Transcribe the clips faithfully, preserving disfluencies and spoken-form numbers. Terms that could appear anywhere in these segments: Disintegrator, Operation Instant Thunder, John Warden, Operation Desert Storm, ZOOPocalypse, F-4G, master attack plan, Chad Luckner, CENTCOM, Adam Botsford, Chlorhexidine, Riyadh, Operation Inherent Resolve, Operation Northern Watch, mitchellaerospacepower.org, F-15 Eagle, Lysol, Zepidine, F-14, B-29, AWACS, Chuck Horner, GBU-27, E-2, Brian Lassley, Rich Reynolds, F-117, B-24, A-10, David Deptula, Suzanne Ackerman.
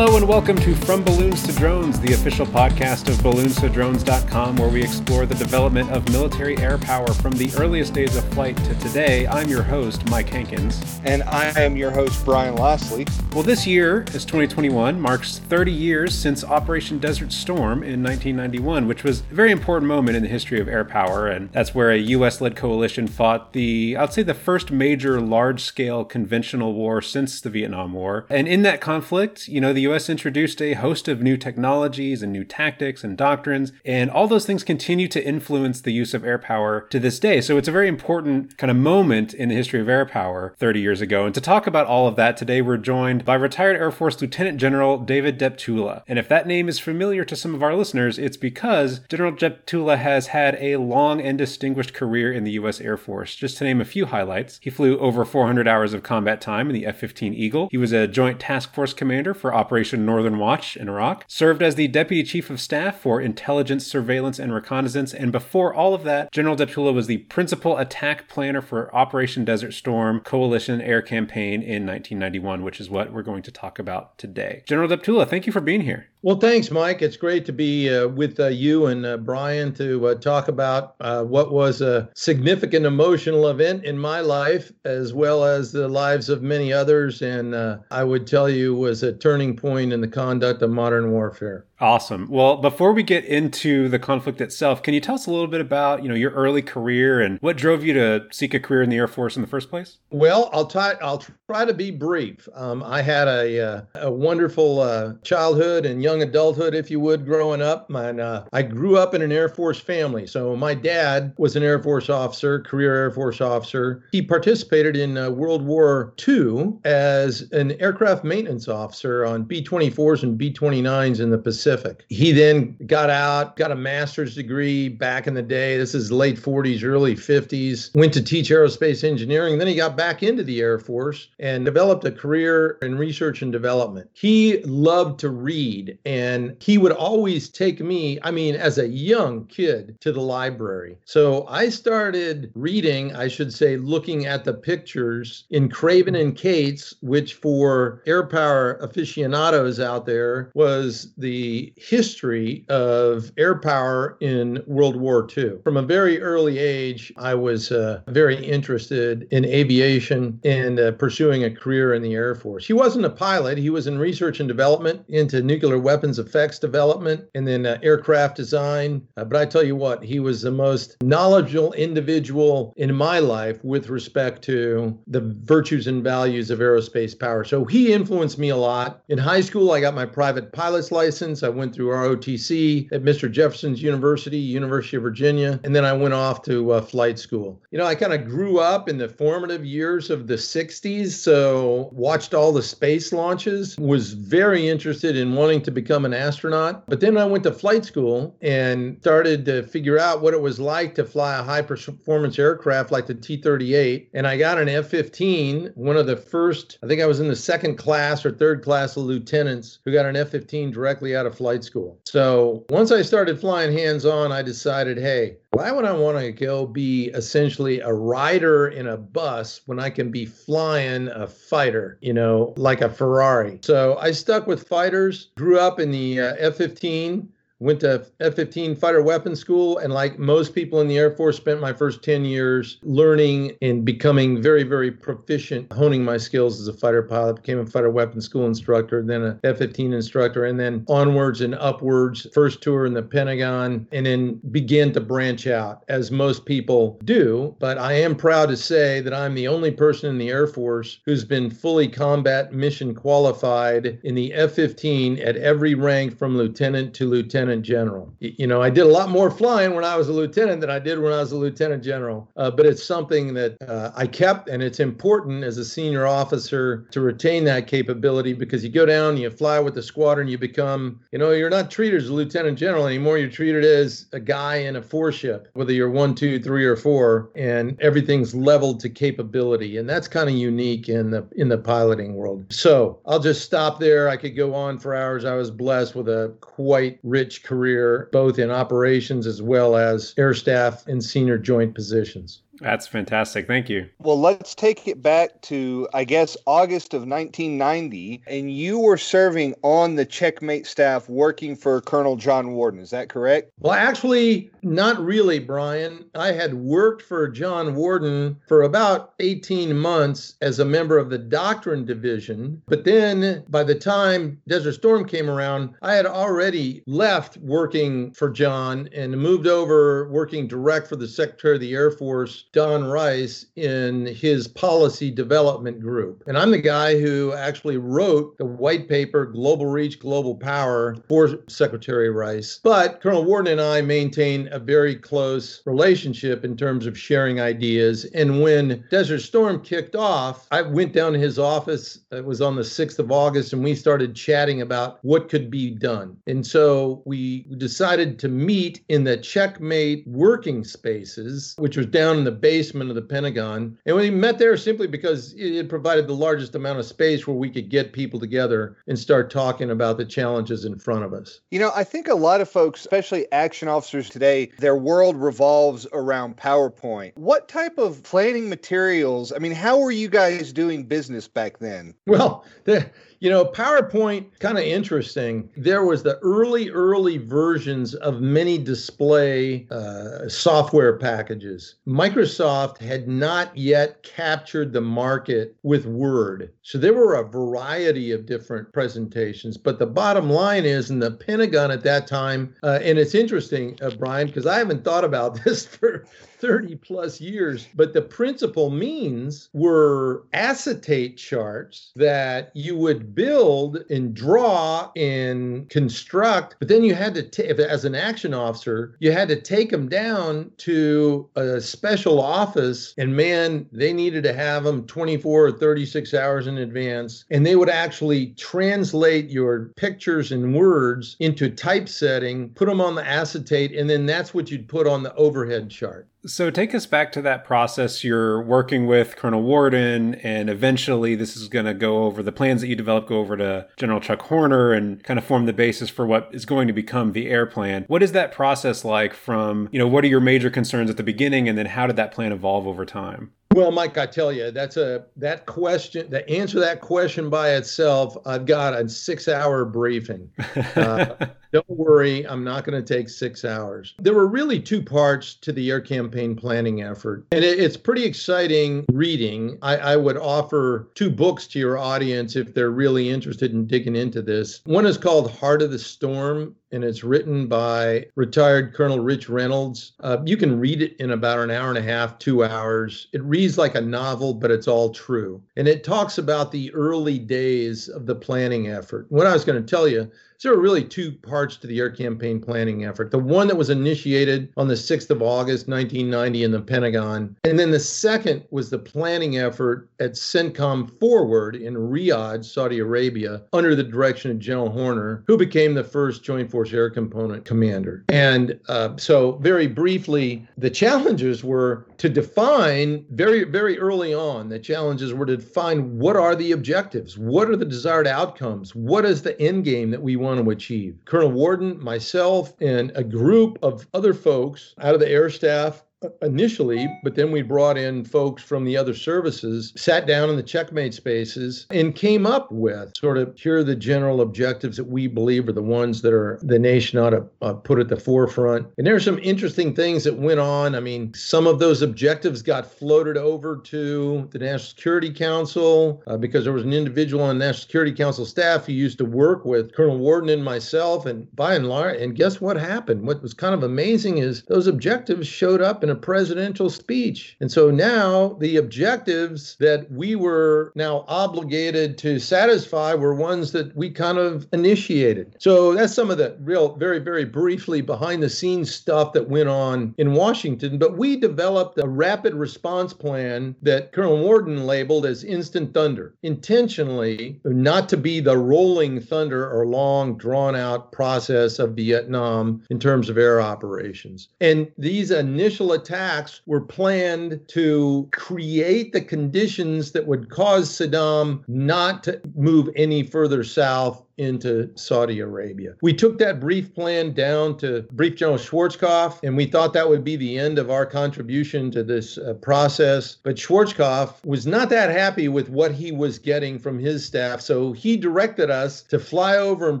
Hello and welcome to From Balloons to Drones, the official podcast of Balloons To Drones dot com, where we explore the development of military air power from the earliest days of flight to today. I'm your host, Mike Hankins. And I am your host, Brian Lassley. Well, this year, as twenty twenty-one, marks thirty years since Operation Desert Storm in nineteen ninety-one, which was a very important moment in the history of air power. And that's where a U S-led coalition fought the, I'd say, the first major large-scale conventional war since the Vietnam War. And in that conflict, you know, the U S introduced a host of new technologies and new tactics and doctrines, and all those things continue to influence the use of air power to this day. So it's a very important kind of moment in the history of air power thirty years ago. And to talk about all of that today, we're joined by retired Air Force Lieutenant General David Deptula. And if that name is familiar to some of our listeners, it's because General Deptula has had a long and distinguished career in the U S Air Force. Just to name a few highlights, he flew over four hundred hours of combat time in the F fifteen Eagle. He was a Joint Task Force Commander for Operation Northern Watch in Iraq, served as the Deputy Chief of Staff for Intelligence, Surveillance, and Reconnaissance, and before all of that, General Deptula was the Principal Attack Planner for Operation Desert Storm Coalition Air Campaign in nineteen ninety-one, which is what we're going to talk about today. General Deptula, thank you for being here. Well, thanks, Mike. It's great to be uh, with uh, you and uh, Brian to uh, talk about uh, what was a significant emotional event in my life, as well as the lives of many others, and uh, I would tell you was a turning point in the conduct of modern warfare. Awesome. Well, before we get into the conflict itself, can you tell us a little bit about, you know, your early career and what drove you to seek a career in the Air Force in the first place? Well, I'll try. I'll try to be brief. Um, I had a uh, a wonderful uh, childhood and young adulthood, if you would, growing up. And uh, I grew up in an Air Force family. So my dad was an Air Force officer, career Air Force officer. He participated in uh, World War Two as an aircraft maintenance officer on B twenty-fours and B twenty-nines in the Pacific. He then got out, got a master's degree back in the day. This is late forties, early fifties. Went to teach aerospace engineering. Then he got back into the Air Force and developed a career in research and development. He loved to read, and he would always take me, I mean, as a young kid, to the library. So I started reading, I should say, looking at the pictures in Craven and Cates, which for air power aficionados out there was the history of air power in World War Two. From a very early age, I was uh, very interested in aviation and uh, pursuing a career in the Air Force. He wasn't a pilot. He was in research and development into nuclear weapons effects development and then uh, aircraft design. Uh, but I tell you what, he was the most knowledgeable individual in my life with respect to the virtues and values of aerospace power. So he influenced me a lot. In high school, I got my private pilot's license. I went through R O T C at Mister Jefferson's University, University of Virginia, and then I went off to uh, flight school. You know, I kind of grew up in the formative years of the sixties, so watched all the space launches, was very interested in wanting to become an astronaut. But then I went to flight school and started to figure out what it was like to fly a high-performance aircraft like the T thirty-eight, and I got an F fifteen, one of the first, I think I was in the second class or third class of lieutenants who got an F fifteen directly out of flight school. So once I started flying hands-on, I decided, hey, why would I want to go be essentially a rider in a bus when I can be flying a fighter, you know, like a Ferrari? So I stuck with fighters, grew up in the uh, F fifteen, went to F fifteen Fighter Weapons School, and like most people in the Air Force, spent my first ten years learning and becoming very, very proficient, honing my skills as a fighter pilot, became a Fighter Weapons School instructor, then an F fifteen instructor, and then onwards and upwards, first tour in the Pentagon, and then began to branch out, as most people do. But I am proud to say that I'm the only person in the Air Force who's been fully combat mission qualified in the F fifteen at every rank from lieutenant to lieutenant general. You know, I did a lot more flying when I was a lieutenant than I did when I was a lieutenant general, uh, but it's something that uh, I kept, and it's important as a senior officer to retain that capability, because you go down, you fly with the squadron, you become, you know, you're not treated as a lieutenant general anymore. You're treated as a guy in a four ship, whether you're one, two, three, or four, and everything's leveled to capability. And that's kind of unique in the, in the piloting world. So I'll just stop there. I could go on for hours. I was blessed with a quite rich career, both in operations as well as air staff and senior joint positions. That's fantastic. Thank you. Well, let's take it back to, I guess, August of nineteen ninety, and you were serving on the Checkmate staff working for Colonel John Warden. Is that correct? Well, actually, not really, Brian. I had worked for John Warden for about eighteen months as a member of the Doctrine Division, but then by the time Desert Storm came around, I had already left working for John and moved over working direct for the Secretary of the Air Force, Don Rice, in his policy development group. And I'm the guy who actually wrote the white paper, Global Reach, Global Power, for Secretary Rice. But Colonel Warden and I maintain a very close relationship in terms of sharing ideas. And when Desert Storm kicked off, I went down to his office. It was on the sixth of August, and we started chatting about what could be done. And so we decided to meet in the Checkmate working spaces, which was down in the basement of the Pentagon. And we met there simply because it provided the largest amount of space where we could get people together and start talking about the challenges in front of us. You know, I think a lot of folks, especially action officers today, their world revolves around PowerPoint. What type of planning materials, I mean, how were you guys doing business back then? Well, the, you know, PowerPoint, kind of interesting. There was the early, early versions of many display uh, software packages. Microsoft had not yet captured the market with Word. So there were a variety of different presentations. But the bottom line is in the Pentagon at that time, uh, and it's interesting, uh, Brian, because I haven't thought about this for thirty plus years, but the principal means were acetate charts that you would build and draw and construct, but then you had to, t- if, as an action officer, you had to take them down to a special office, and man, they needed to have them twenty-four or thirty-six hours in advance, and they would actually translate your pictures and words into typesetting, put them on the acetate, and then that's what you'd put on the overhead chart. So take us back to that process. You're working with Colonel Warden, and eventually this is going to go over the plans that you develop, go over to General Chuck Horner and kind of form the basis for what is going to become the air plan. What is that process like from, you know, what are your major concerns at the beginning, and then how did that plan evolve over time? Well, Mike, I tell you, that's a that question, the answer to that question by itself, I've got a six-hour briefing. Uh, don't worry, I'm not going to take six hours. There were really two parts to the air campaign planning effort, and it, it's pretty exciting reading. I, I would offer two books to your audience if they're really interested in digging into this. One is called Heart of the Storm, and it's written by retired Colonel Rich Reynolds. Uh, you can read it in about an hour and a half, two hours. It reads like a novel, but it's all true. And it talks about the early days of the planning effort. What I was going to tell you, there are really two parts to the air campaign planning effort. The one that was initiated on the sixth of August, nineteen ninety in the Pentagon. And then the second was the planning effort at CENTCOM Forward in Riyadh, Saudi Arabia, under the direction of General Horner, who became the first Joint Force Air Component Commander. And uh, so very briefly, the challenges were to define very, very early on, the challenges were to define what are the objectives? What are the desired outcomes? What is the end game that we want to achieve? Colonel Warden, myself, and a group of other folks out of the air staff initially, but then we brought in folks from the other services, sat down in the Checkmate spaces and came up with sort of here are the general objectives that we believe are the ones that are the nation ought to uh, put at the forefront. And there are some interesting things that went on. I mean, some of those objectives got floated over to the National Security Council uh, because there was an individual on the National Security Council staff who used to work with Colonel Warden and myself. And by and large, and guess what happened? What was kind of amazing is those objectives showed up in a presidential speech. And so now the objectives that we were now obligated to satisfy were ones that we kind of initiated. So that's some of the real, very, very briefly behind the scenes stuff that went on in Washington. But we developed a rapid response plan that Colonel Warden labeled as Instant Thunder, intentionally not to be the rolling thunder or long drawn out process of Vietnam in terms of air operations. And these initial attacks were planned to create the conditions that would cause Saddam not to move any further south into Saudi Arabia. We took that brief plan down to Brief General Schwarzkopf, and we thought that would be the end of our contribution to this uh, process. But Schwarzkopf was not that happy with what he was getting from his staff, so he directed us to fly over and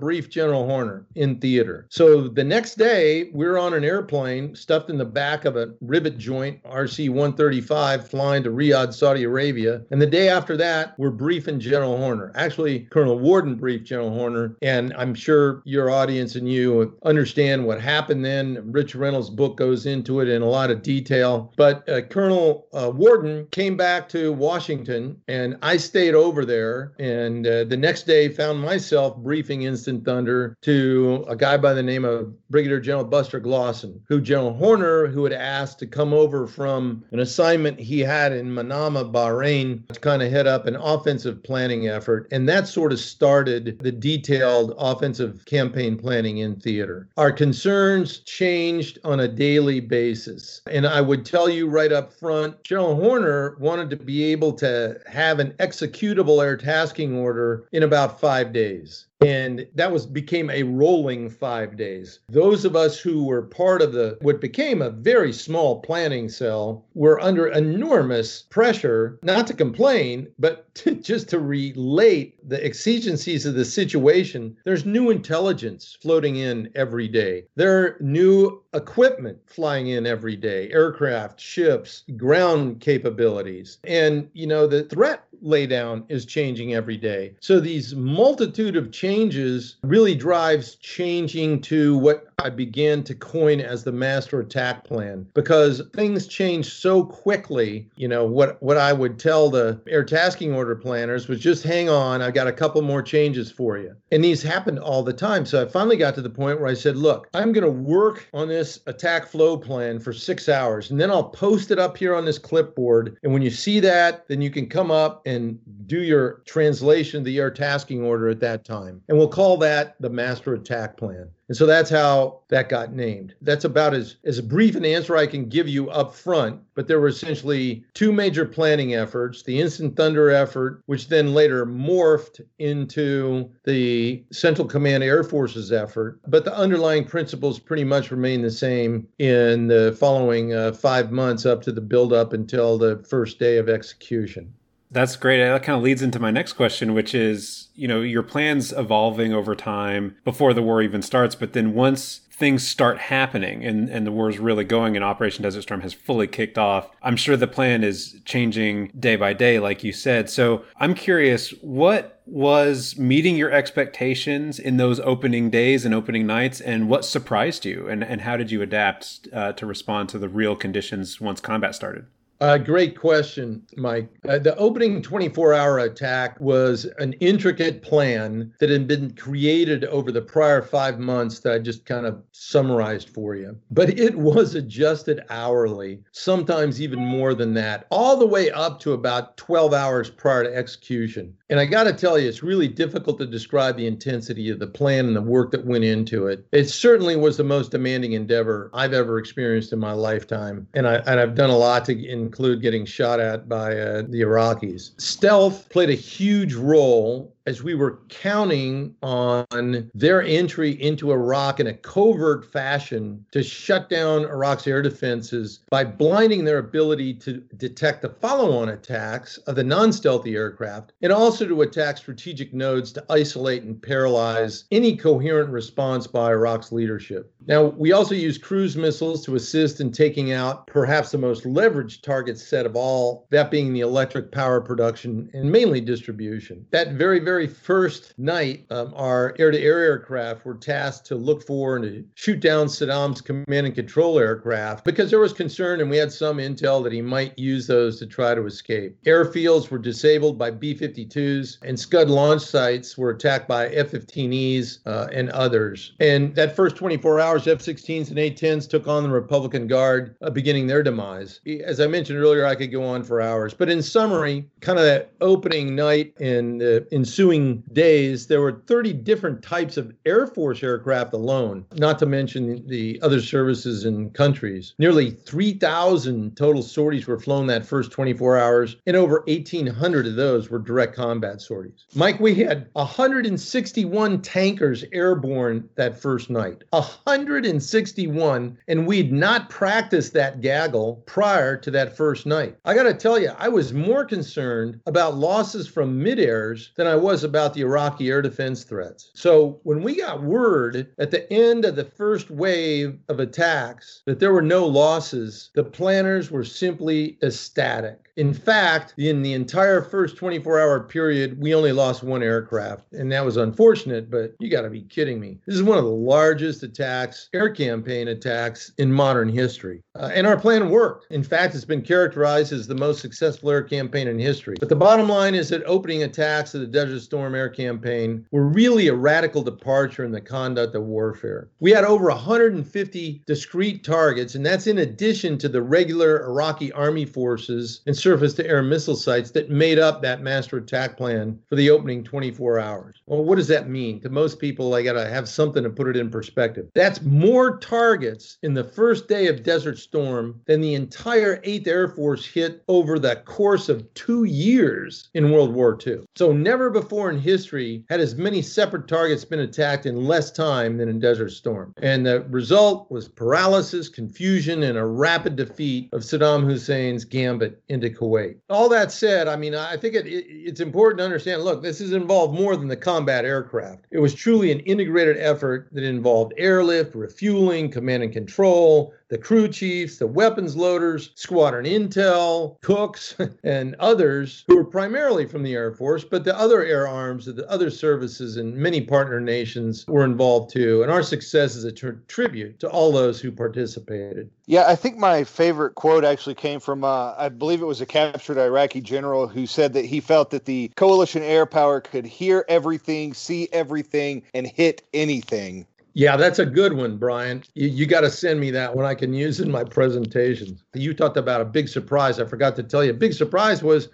brief General Horner in theater. So the next day, we're on an airplane stuffed in the back of a Rivet Joint R C one thirty-five flying to Riyadh, Saudi Arabia. And the day after that, we're briefing General Horner. Actually, Colonel Warden briefed General Horner, and I'm sure your audience and you understand what happened then. Rich Reynolds' book goes into it in a lot of detail. But uh, Colonel uh, Warden came back to Washington, and I stayed over there. And uh, the next day, found myself briefing Instant Thunder to a guy by the name of Brigadier General Buster Glosson, who General Horner, who had asked to come over from an assignment he had in Manama, Bahrain, to kind of head up an offensive planning effort. And that sort of started the detailed offensive campaign planning in theater. Our concerns changed on a daily basis. And I would tell you right up front, General Horner wanted to be able to have an executable air tasking order in about five days. And that was became a rolling five days. Those of us who were part of the what became a very small planning cell were under enormous pressure not to complain, but to, just to relate the exigencies of the situation. There's new intelligence floating in every day. There are new equipment flying in every day, aircraft, ships, ground capabilities. And, you know, the threat laydown is changing every day. So these multitude of changes changes really drives changing to what I began to coin as the master attack plan, because things change so quickly. You know, what, what I would tell the air tasking order planners was just hang on, I've got a couple more changes for you. And these happened all the time. So I finally got to the point where I said, look, I'm going to work on this attack flow plan for six hours, and then I'll post it up here on this clipboard. And when you see that, then you can come up and do your translation of the air tasking order at that time. And we'll call that the master attack plan. And so that's how that got named. That's about as, as brief an answer I can give you up front, but there were essentially two major planning efforts, the Instant Thunder effort, which then later morphed into the Central Command Air Force's effort. But the underlying principles pretty much remained the same in the following uh, five months up to the buildup until the first day of execution. That's great. That kind of leads into my next question, which is, you know, your plan's evolving over time before the war even starts. But then once things start happening and, and the war is really going and Operation Desert Storm has fully kicked off, I'm sure the plan is changing day by day, like you said. So I'm curious, what was meeting your expectations in those opening days and opening nights, and what surprised you, and, and how did you adapt uh, to respond to the real conditions once combat started? Uh, great question, Mike. Uh, the opening twenty-four hour attack was an intricate plan that had been created over the prior five months that I just kind of summarized for you. But it was adjusted hourly, sometimes even more than that, all the way up to about twelve hours prior to execution. And I got to tell you, it's really difficult to describe the intensity of the plan and the work that went into it. It certainly was the most demanding endeavor I've ever experienced in my lifetime. And, I, and I've done a lot to in include getting shot at by uh, the Iraqis. Stealth played a huge role as we were counting on their entry into Iraq in a covert fashion to shut down Iraq's air defenses by blinding their ability to detect the follow-on attacks of the non-stealthy aircraft, and also to attack strategic nodes to isolate and paralyze any coherent response by Iraq's leadership. Now, we also used cruise missiles to assist in taking out perhaps the most leveraged target set of all, that being the electric power production and mainly distribution. That very, very first night, um, our air-to-air aircraft were tasked to look for and to shoot down Saddam's command and control aircraft, because there was concern and we had some intel that he might use those to try to escape. Airfields were disabled by B fifty-twos, and Scud launch sites were attacked by F fifteens uh, and others. And that first twenty-four hours, F sixteens and A tens took on the Republican Guard, uh, beginning their demise. As I mentioned earlier, I could go on for hours. But in summary, kind of that opening night and the ensuing ensuing days, there were thirty different types of Air Force aircraft alone, not to mention the other services and countries. Nearly three thousand total sorties were flown that first twenty-four hours, and over eighteen hundred of those were direct combat sorties. Mike, we had one hundred sixty-one tankers airborne that first night, one hundred sixty-one, and we'd not practiced that gaggle prior to that first night. I got to tell you, I was more concerned about losses from mid-airs than I was about the Iraqi air defense threats. So when we got word at the end of the first wave of attacks that there were no losses, the planners were simply ecstatic. In fact, in the entire first twenty-four hour period, we only lost one aircraft, and that was unfortunate, but you got to be kidding me. This is one of the largest attacks, air campaign attacks in modern history. Uh, and our plan worked. In fact, it's been characterized as the most successful air campaign in history. But the bottom line is that opening attacks of the Desert Storm air campaign were really a radical departure in the conduct of warfare. We had over one hundred fifty discrete targets, and that's in addition to the regular Iraqi army forces and surface-to-air missile sites that made up that master attack plan for the opening twenty-four hours. Well, what does that mean? To most people, I got to have something to put it in perspective. That's more targets in the first day of Desert Storm than the entire eighth Air Force hit over the course of two years in World War Two. So never before in history had as many separate targets been attacked in less time than in Desert Storm. And the result was paralysis, confusion, and a rapid defeat of Saddam Hussein's gambit into Kuwait. All that said, I mean, I think it, it, it's important to understand, look, this has involved more than the combat aircraft. It was truly an integrated effort that involved airlift, refueling, command and control, the crew chiefs, the weapons loaders, squadron intel, cooks, and others who were primarily from the Air Force, but the other air arms of the other services and many partner nations were involved too. And our success is a t- tribute to all those who participated. Yeah, I think my favorite quote actually came from, uh, I believe it was a captured Iraqi general who said that he felt that the coalition air power could hear everything, see everything, and hit anything. Yeah, that's a good one, Brian. You, you got to send me that one. I can use in my presentation. You talked about a big surprise. I forgot to tell you. A big surprise was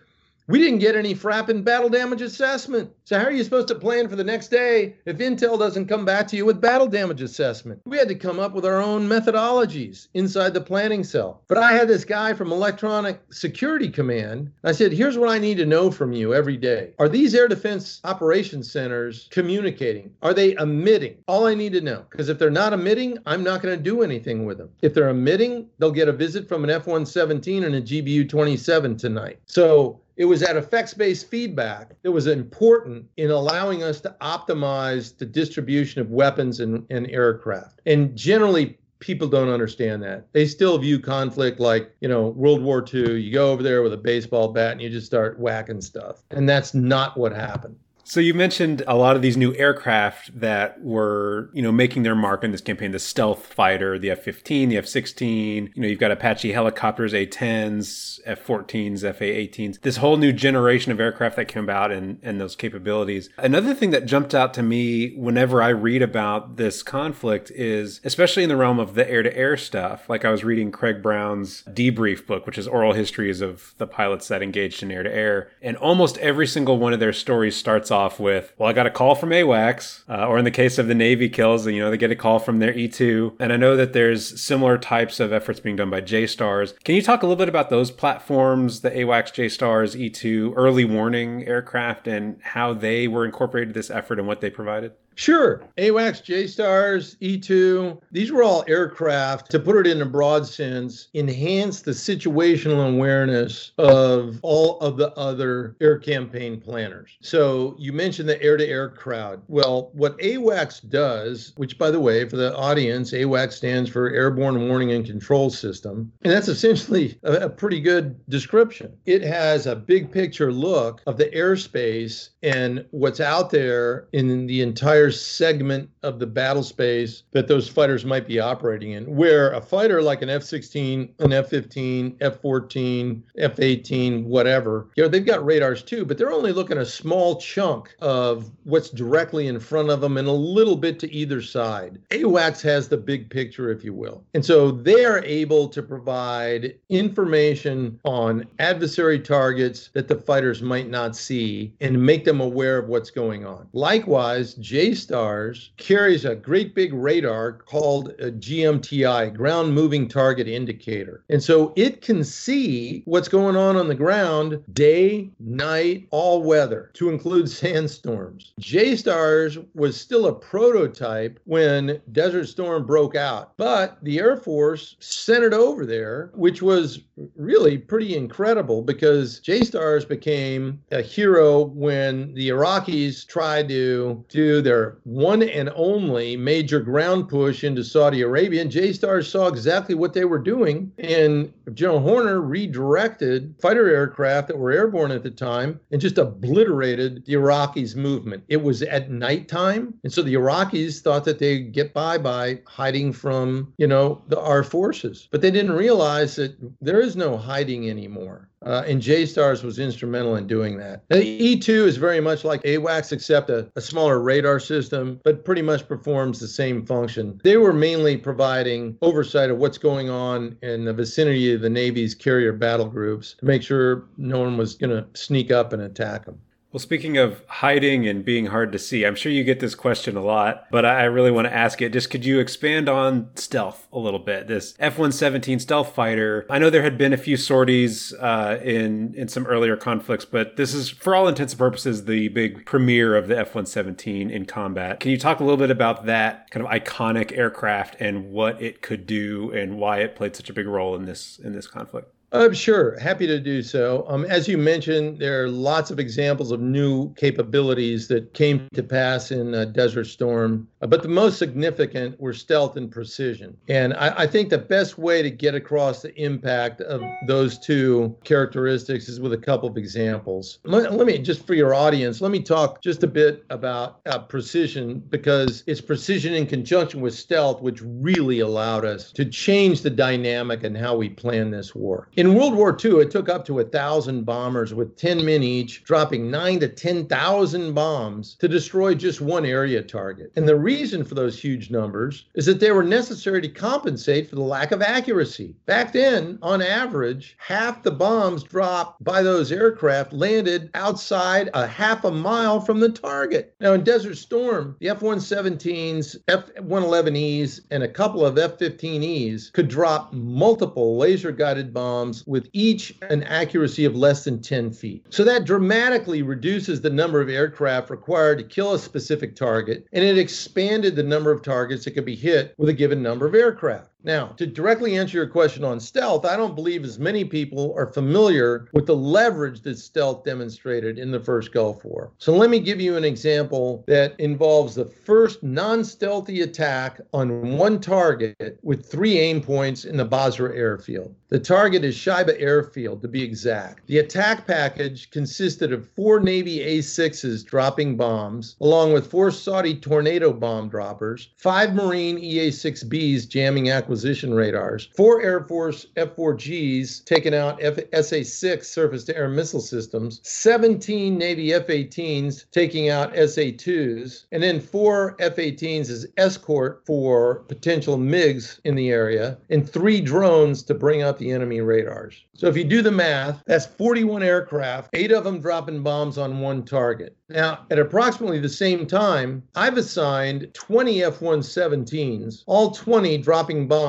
we didn't get any frapping battle damage assessment. So how are you supposed to plan for the next day if intel doesn't come back to you with battle damage assessment? We had to come up with our own methodologies inside the planning cell. But I had this guy from Electronic Security Command. I said, here's what I need to know from you every day. Are these air defense operations centers communicating? Are they emitting? All I need to know. Because if they're not emitting, I'm not going to do anything with them. If they're emitting, they'll get a visit from an F one seventeen and a G B U twenty-seven tonight. So it was that effects-based feedback that was important in allowing us to optimize the distribution of weapons and, and aircraft. And generally, people don't understand that. They still view conflict like, you know, World War Two. You go over there with a baseball bat and you just start whacking stuff. And that's not what happened. So you mentioned a lot of these new aircraft that were, you know, making their mark in this campaign, the stealth fighter, the F fifteen, the F sixteen, you know, you've got Apache helicopters, A tens, F fourteens, F A eighteens, this whole new generation of aircraft that came about and, and those capabilities. Another thing that jumped out to me whenever I read about this conflict is, especially in the realm of the air-to-air stuff, like I was reading Craig Brown's debrief book, which is oral histories of the pilots that engaged in air-to-air, and almost every single one of their stories starts off with, well, I got a call from AWACS, uh, or in the case of the Navy kills, you know, they get a call from their E two. And I know that there's similar types of efforts being done by JSTARS. Can you talk a little bit about those platforms, the AWACS, JSTARS, E two, early warning aircraft, and how they were incorporated in this effort and what they provided? Sure. AWACS, JSTARS, E two, these were all aircraft, to put it in a broad sense, enhance the situational awareness of all of the other air campaign planners. So you mentioned the air-to-air crowd. Well, what AWACS does, which by the way, for the audience, AWACS stands for Airborne Warning and Control System, and that's essentially a, a pretty good description. It has a big picture look of the airspace and what's out there in the entire entire segment of the battle space that those fighters might be operating in, where a fighter like an F sixteen, an F fifteen, F fourteen, F eighteen, whatever, you know, they've got radars too, but they're only looking at a small chunk of what's directly in front of them and a little bit to either side. AWACS has the big picture, if you will. And so they are able to provide information on adversary targets that the fighters might not see and make them aware of what's going on. Likewise, JSTARS carries a great big radar called a G M T I, Ground Moving Target Indicator. And so it can see what's going on on the ground day, night, all weather, to include sandstorms. JSTARS was still a prototype when Desert Storm broke out, but the Air Force sent it over there, which was really pretty incredible because JSTARS became a hero when the Iraqis tried to do their one and only major ground push into Saudi Arabia, and JSTARS saw exactly what they were doing, and General Horner redirected fighter aircraft that were airborne at the time and just obliterated the Iraqis' movement. It was at nighttime, and so the Iraqis thought that they'd get by by hiding from, you know, the, our forces, but they didn't realize that there is no hiding anymore. Uh, and JSTARS was instrumental in doing that. Now, the E two is very much like AWACS, except a, a smaller radar system, but pretty much performs the same function. They were mainly providing oversight of what's going on in the vicinity of the Navy's carrier battle groups to make sure no one was going to sneak up and attack them. Well, speaking of hiding and being hard to see, I'm sure you get this question a lot, but I really want to ask it. Just could you expand on stealth a little bit? This F one seventeen stealth fighter, I know there had been a few sorties uh, in, in some earlier conflicts, but this is, for all intents and purposes, the big premiere of the F one seventeen in combat. Can you talk a little bit about that kind of iconic aircraft and what it could do and why it played such a big role in this in this conflict? Uh, sure. Happy to do so. Um, as you mentioned, there are lots of examples of new capabilities that came to pass in uh, Desert Storm, uh, but the most significant were stealth and precision. And I, I think the best way to get across the impact of those two characteristics is with a couple of examples. Let, let me, just for your audience, let me talk just a bit about uh, precision, because it's precision in conjunction with stealth, which really allowed us to change the dynamic and how we plan this war. In World War Two, it took up to one thousand bombers with ten men each, dropping nine to ten thousand bombs to destroy just one area target. And the reason for those huge numbers is that they were necessary to compensate for the lack of accuracy. Back then, on average, half the bombs dropped by those aircraft landed outside a half a mile from the target. Now, in Desert Storm, the F one seventeens, F one eleven Es, and a couple of F fifteen Es could drop multiple laser-guided bombs with each an accuracy of less than ten feet. So that dramatically reduces the number of aircraft required to kill a specific target, and it expanded the number of targets that could be hit with a given number of aircraft. Now, to directly answer your question on stealth, I don't believe as many people are familiar with the leverage that stealth demonstrated in the first Gulf War. So let me give you an example that involves the first non-stealthy attack on one target with three aim points in the Basra airfield. The target is Shaiba airfield, to be exact. The attack package consisted of four Navy A sixes dropping bombs, along with four Saudi tornado bomb droppers, five Marine E A six Bs jamming acquisitions, Acquisition radars, four Air Force F four Gs taking out F- S A six surface-to-air missile systems, seventeen Navy F eighteens taking out S A twos, and then four F eighteens as escort for potential MiGs in the area, and three drones to bring out the enemy radars. So if you do the math, that's forty-one aircraft, eight of them dropping bombs on one target. Now, at approximately the same time, I've assigned twenty F one seventeens, all twenty dropping bombs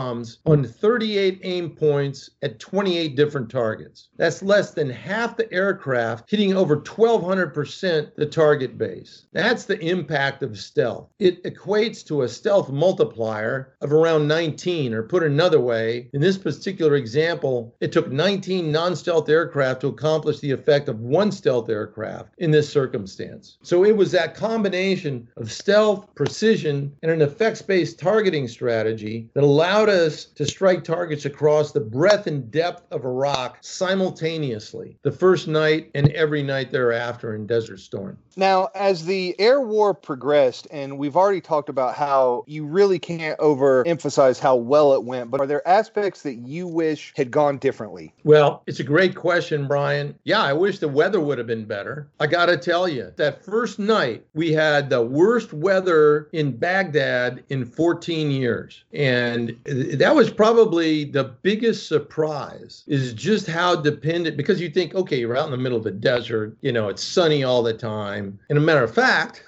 on thirty-eight aim points at twenty-eight different targets. That's less than half the aircraft, hitting over twelve hundred percent the target base. That's the impact of stealth. It equates to a stealth multiplier of around nineteen, or put another way, in this particular example, it took nineteen non-stealth aircraft to accomplish the effect of one stealth aircraft in this circumstance. So it was that combination of stealth, precision, and an effects-based targeting strategy that allowed allowed us to strike targets across the breadth and depth of Iraq simultaneously the first night and every night thereafter in Desert Storm. Now, as the air war progressed, and we've already talked about how you really can't overemphasize how well it went, but are there aspects that you wish had gone differently? Well, it's a great question, Brian. Yeah, I wish the weather would have been better. I got to tell you, that first night, we had the worst weather in Baghdad in fourteen years. And that was probably the biggest surprise, is just how dependent, because you think, okay, you're out in the middle of the desert, you know, it's sunny all the time. And a matter of fact,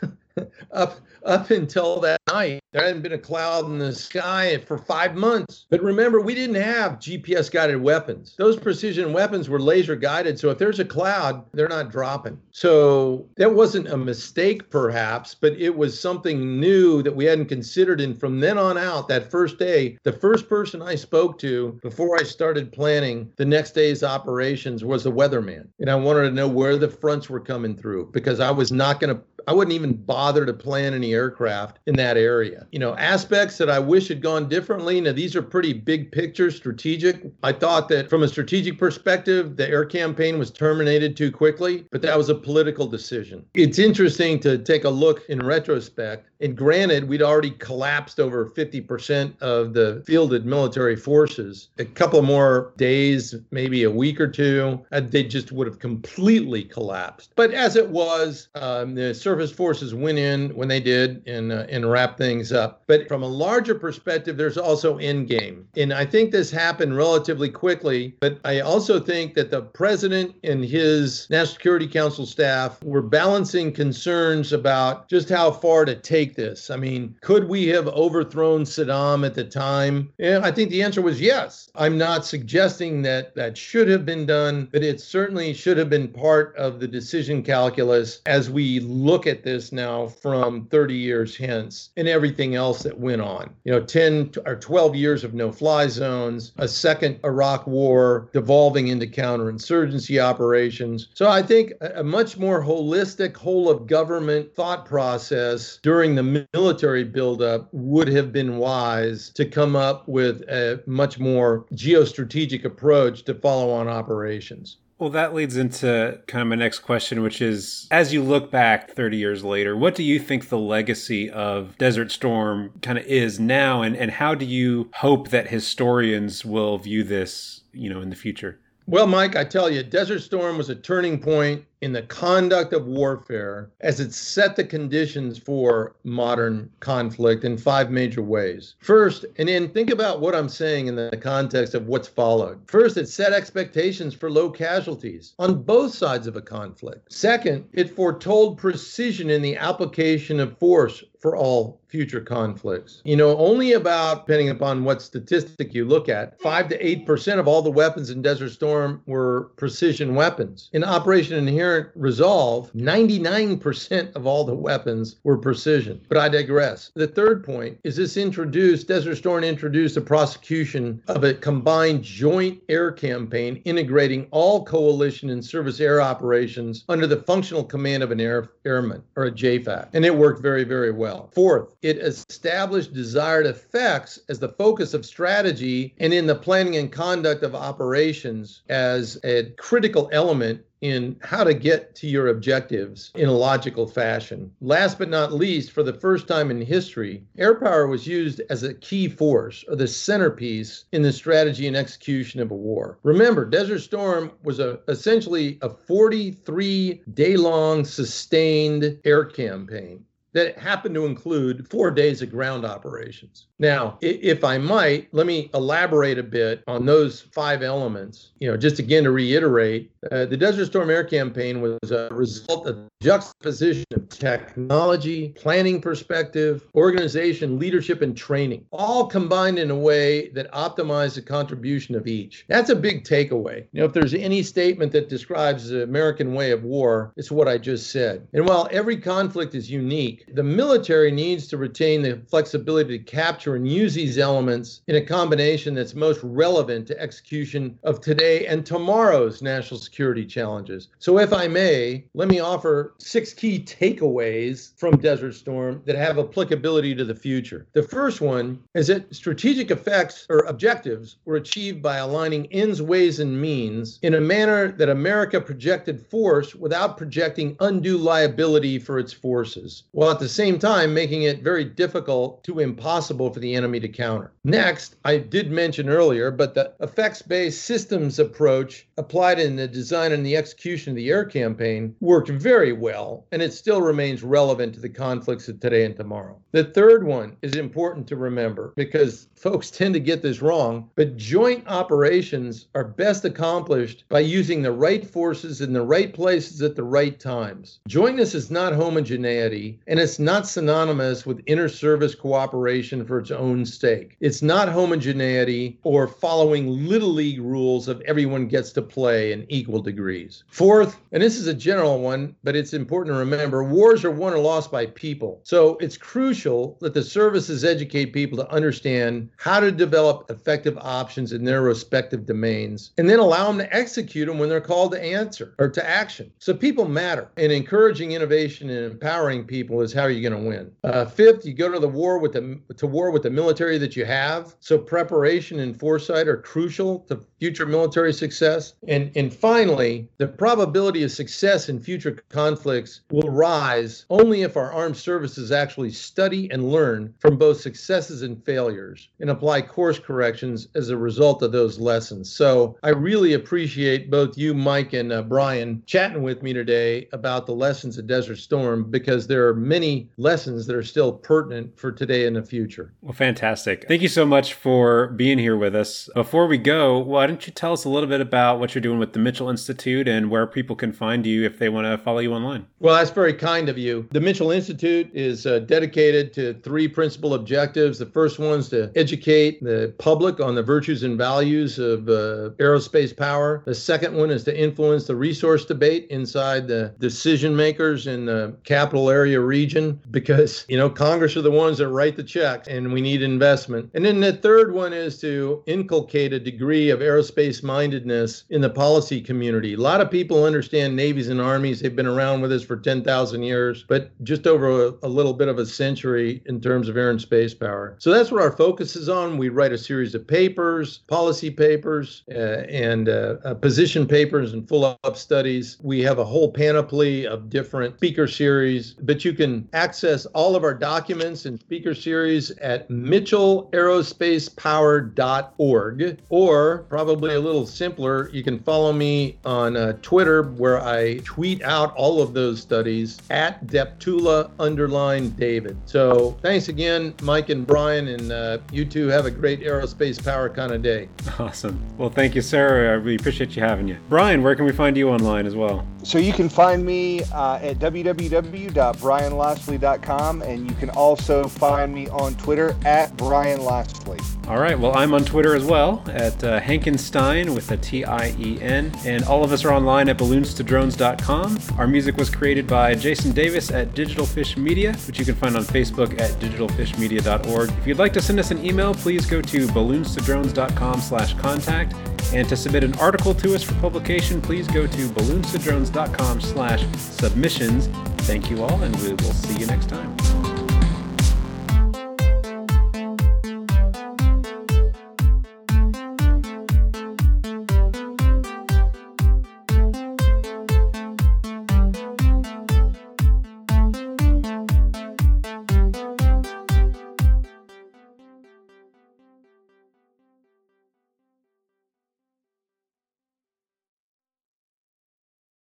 up up until that night, there hadn't been a cloud in the sky for five months. But remember, we didn't have G P S-guided weapons. Those precision weapons were laser-guided, so if there's a cloud, they're not dropping. So that wasn't a mistake, perhaps, but it was something new that we hadn't considered. And from then on out, that first day, the first person I spoke to before I started planning the next day's operations was the weatherman. And I wanted to know where the fronts were coming through, because I was not going to, I wouldn't even bother to plan any aircraft in that area. You know, aspects that I wish had gone differently. Now, these are pretty big picture, strategic. I thought that from a strategic perspective, the air campaign was terminated too quickly, but that was a political decision. It's interesting to take a look in retrospect. And granted, we'd already collapsed over fifty percent of the fielded military forces. A couple more days, maybe a week or two, they just would have completely collapsed. But as it was, um, the surface forces went in when they did and, uh, and wrapped things up. But from a larger perspective, there's also endgame. And I think this happened relatively quickly. But I also think that the president and his National Security Council staff were balancing concerns about just how far to take this. I mean, could we have overthrown Saddam at the time? And I think the answer was yes. I'm not suggesting that that should have been done, but it certainly should have been part of the decision calculus as we look at this now from thirty years hence and everything else that went on. You know, ten or twelve years of no-fly zones, a second Iraq war devolving into counterinsurgency operations. So I think a much more holistic whole-of-government thought process during the military buildup would have been wise to come up with a much more geostrategic approach to follow on operations. Well, that leads into kind of my next question, which is, as you look back thirty years later, what do you think the legacy of Desert Storm kind of is now? And, and how do you hope that historians will view this, you know, in the future? Well, Mike, I tell you, Desert Storm was a turning point in the conduct of warfare as it set the conditions for modern conflict in five major ways. First, and then think about what I'm saying in the context of what's followed. First, it set expectations for low casualties on both sides of a conflict. Second, it foretold precision in the application of force for all future conflicts. You know, only about, depending upon what statistic you look at, five to eight percent of all the weapons in Desert Storm were precision weapons. In Operation Inherent Resolve, ninety-nine percent of all the weapons were precision. But I digress. The third point is this introduced, Desert Storm introduced the prosecution of a combined joint air campaign integrating all coalition and service air operations under the functional command of an air, airman or a J FAC. And it worked very, very well. Fourth, it established desired effects as the focus of strategy and in the planning and conduct of operations as a critical element in how to get to your objectives in a logical fashion. Last but not least, for the first time in history, air power was used as a key force or the centerpiece in the strategy and execution of a war. Remember, Desert Storm was a, essentially a forty-three day long sustained air campaign that happened to include four days of ground operations. Now, if I might, let me elaborate a bit on those five elements. You know, just again to reiterate, uh, the Desert Storm Air Campaign was a result of juxtaposition of technology, planning perspective, organization, leadership, and training, all combined in a way that optimized the contribution of each. That's a big takeaway. You know, if there's any statement that describes the American way of war, it's what I just said. And while every conflict is unique, the military needs to retain the flexibility to capture capture and use these elements in a combination that's most relevant to execution of today and tomorrow's national security challenges. So if I may, let me offer six key takeaways from Desert Storm that have applicability to the future. The first one is that strategic effects or objectives were achieved by aligning ends, ways, and means in a manner that America projected force without projecting undue liability for its forces, while at the same time making it very difficult to impossible for the enemy to counter. Next, I did mention earlier, but the effects-based systems approach applied in the design and the execution of the air campaign worked very well, and it still remains relevant to the conflicts of today and tomorrow. The third one is important to remember because folks tend to get this wrong, but joint operations are best accomplished by using the right forces in the right places at the right times. Jointness is not homogeneity, and it's not synonymous with inter-service cooperation for its own sake. It's not homogeneity or following Little League rules of everyone gets to play in equal degrees. Fourth, and this is a general one, but it's important to remember, wars are won or lost by people. So it's crucial that the services educate people to understand how to develop effective options in their respective domains, and then allow them to execute them when they're called to answer or to action. So people matter, and encouraging innovation and empowering people is how you're going to win. Uh, fifth, you go to the war with the to war with the military that you have. So preparation and foresight are crucial to future military success. And and finally, the probability of success in future conflicts will rise only if our armed services actually study and learn from both successes and failures and apply course corrections as a result of those lessons. So I really appreciate both you, Mike, and uh, Brian chatting with me today about the lessons of Desert Storm, because there are many lessons that are still pertinent for today and the future. Well, fantastic. Thank you so much for being here with us. Before we go, why don't you tell us a little bit about what you're doing with the Mitchell Institute and where people can find you if they want to follow you online? Well, that's very kind of you. The Mitchell Institute is uh, dedicated to three principal objectives. The first one is to educate the public on the virtues and values of uh, aerospace power. The second one is to influence the resource debate inside the decision makers in the capital area region, because, you know, Congress are the ones that write the checks and we need investment. And then the third one is to inculcate a degree of aerospace mindedness in the policy community. A lot of people understand navies and armies. They've been around with us for ten thousand years, but just over a, a little bit of a century in terms of air and space power. So that's what our focus is on. We write a series of papers, policy papers, uh, and uh, uh, position papers and full-up studies. We have a whole panoply of different speaker series, but you can access all of our documents and speaker series at mitchell aerospace power dot org, or probably a little simpler, you can follow me on uh, Twitter, where I tweet out all of those studies at Deptula underline David. So thanks again, Mike and Brian, and uh, you two have a great aerospace power kind of day. Awesome. Well, thank you, sir. I really appreciate you having you. Brian, where can we find you online as well? So you can find me uh, at w w w dot brian lossley dot com, and you can also find me on Twitter at Brian Lossley. All right. Well, I'm on Twitter as well at uh, Hankenstein with a T I E N. And all of us are online at balloons to drones dot com. Our music was created by Jason Davis at Digital Fish Media, which you can find on Facebook at digital fish media dot org. If you'd like to send us an email, please go to balloons to drones dot com slash contact. And to submit an article to us for publication, please go to balloons to drones dot com slash submissions. Thank you all, and we will see you next time.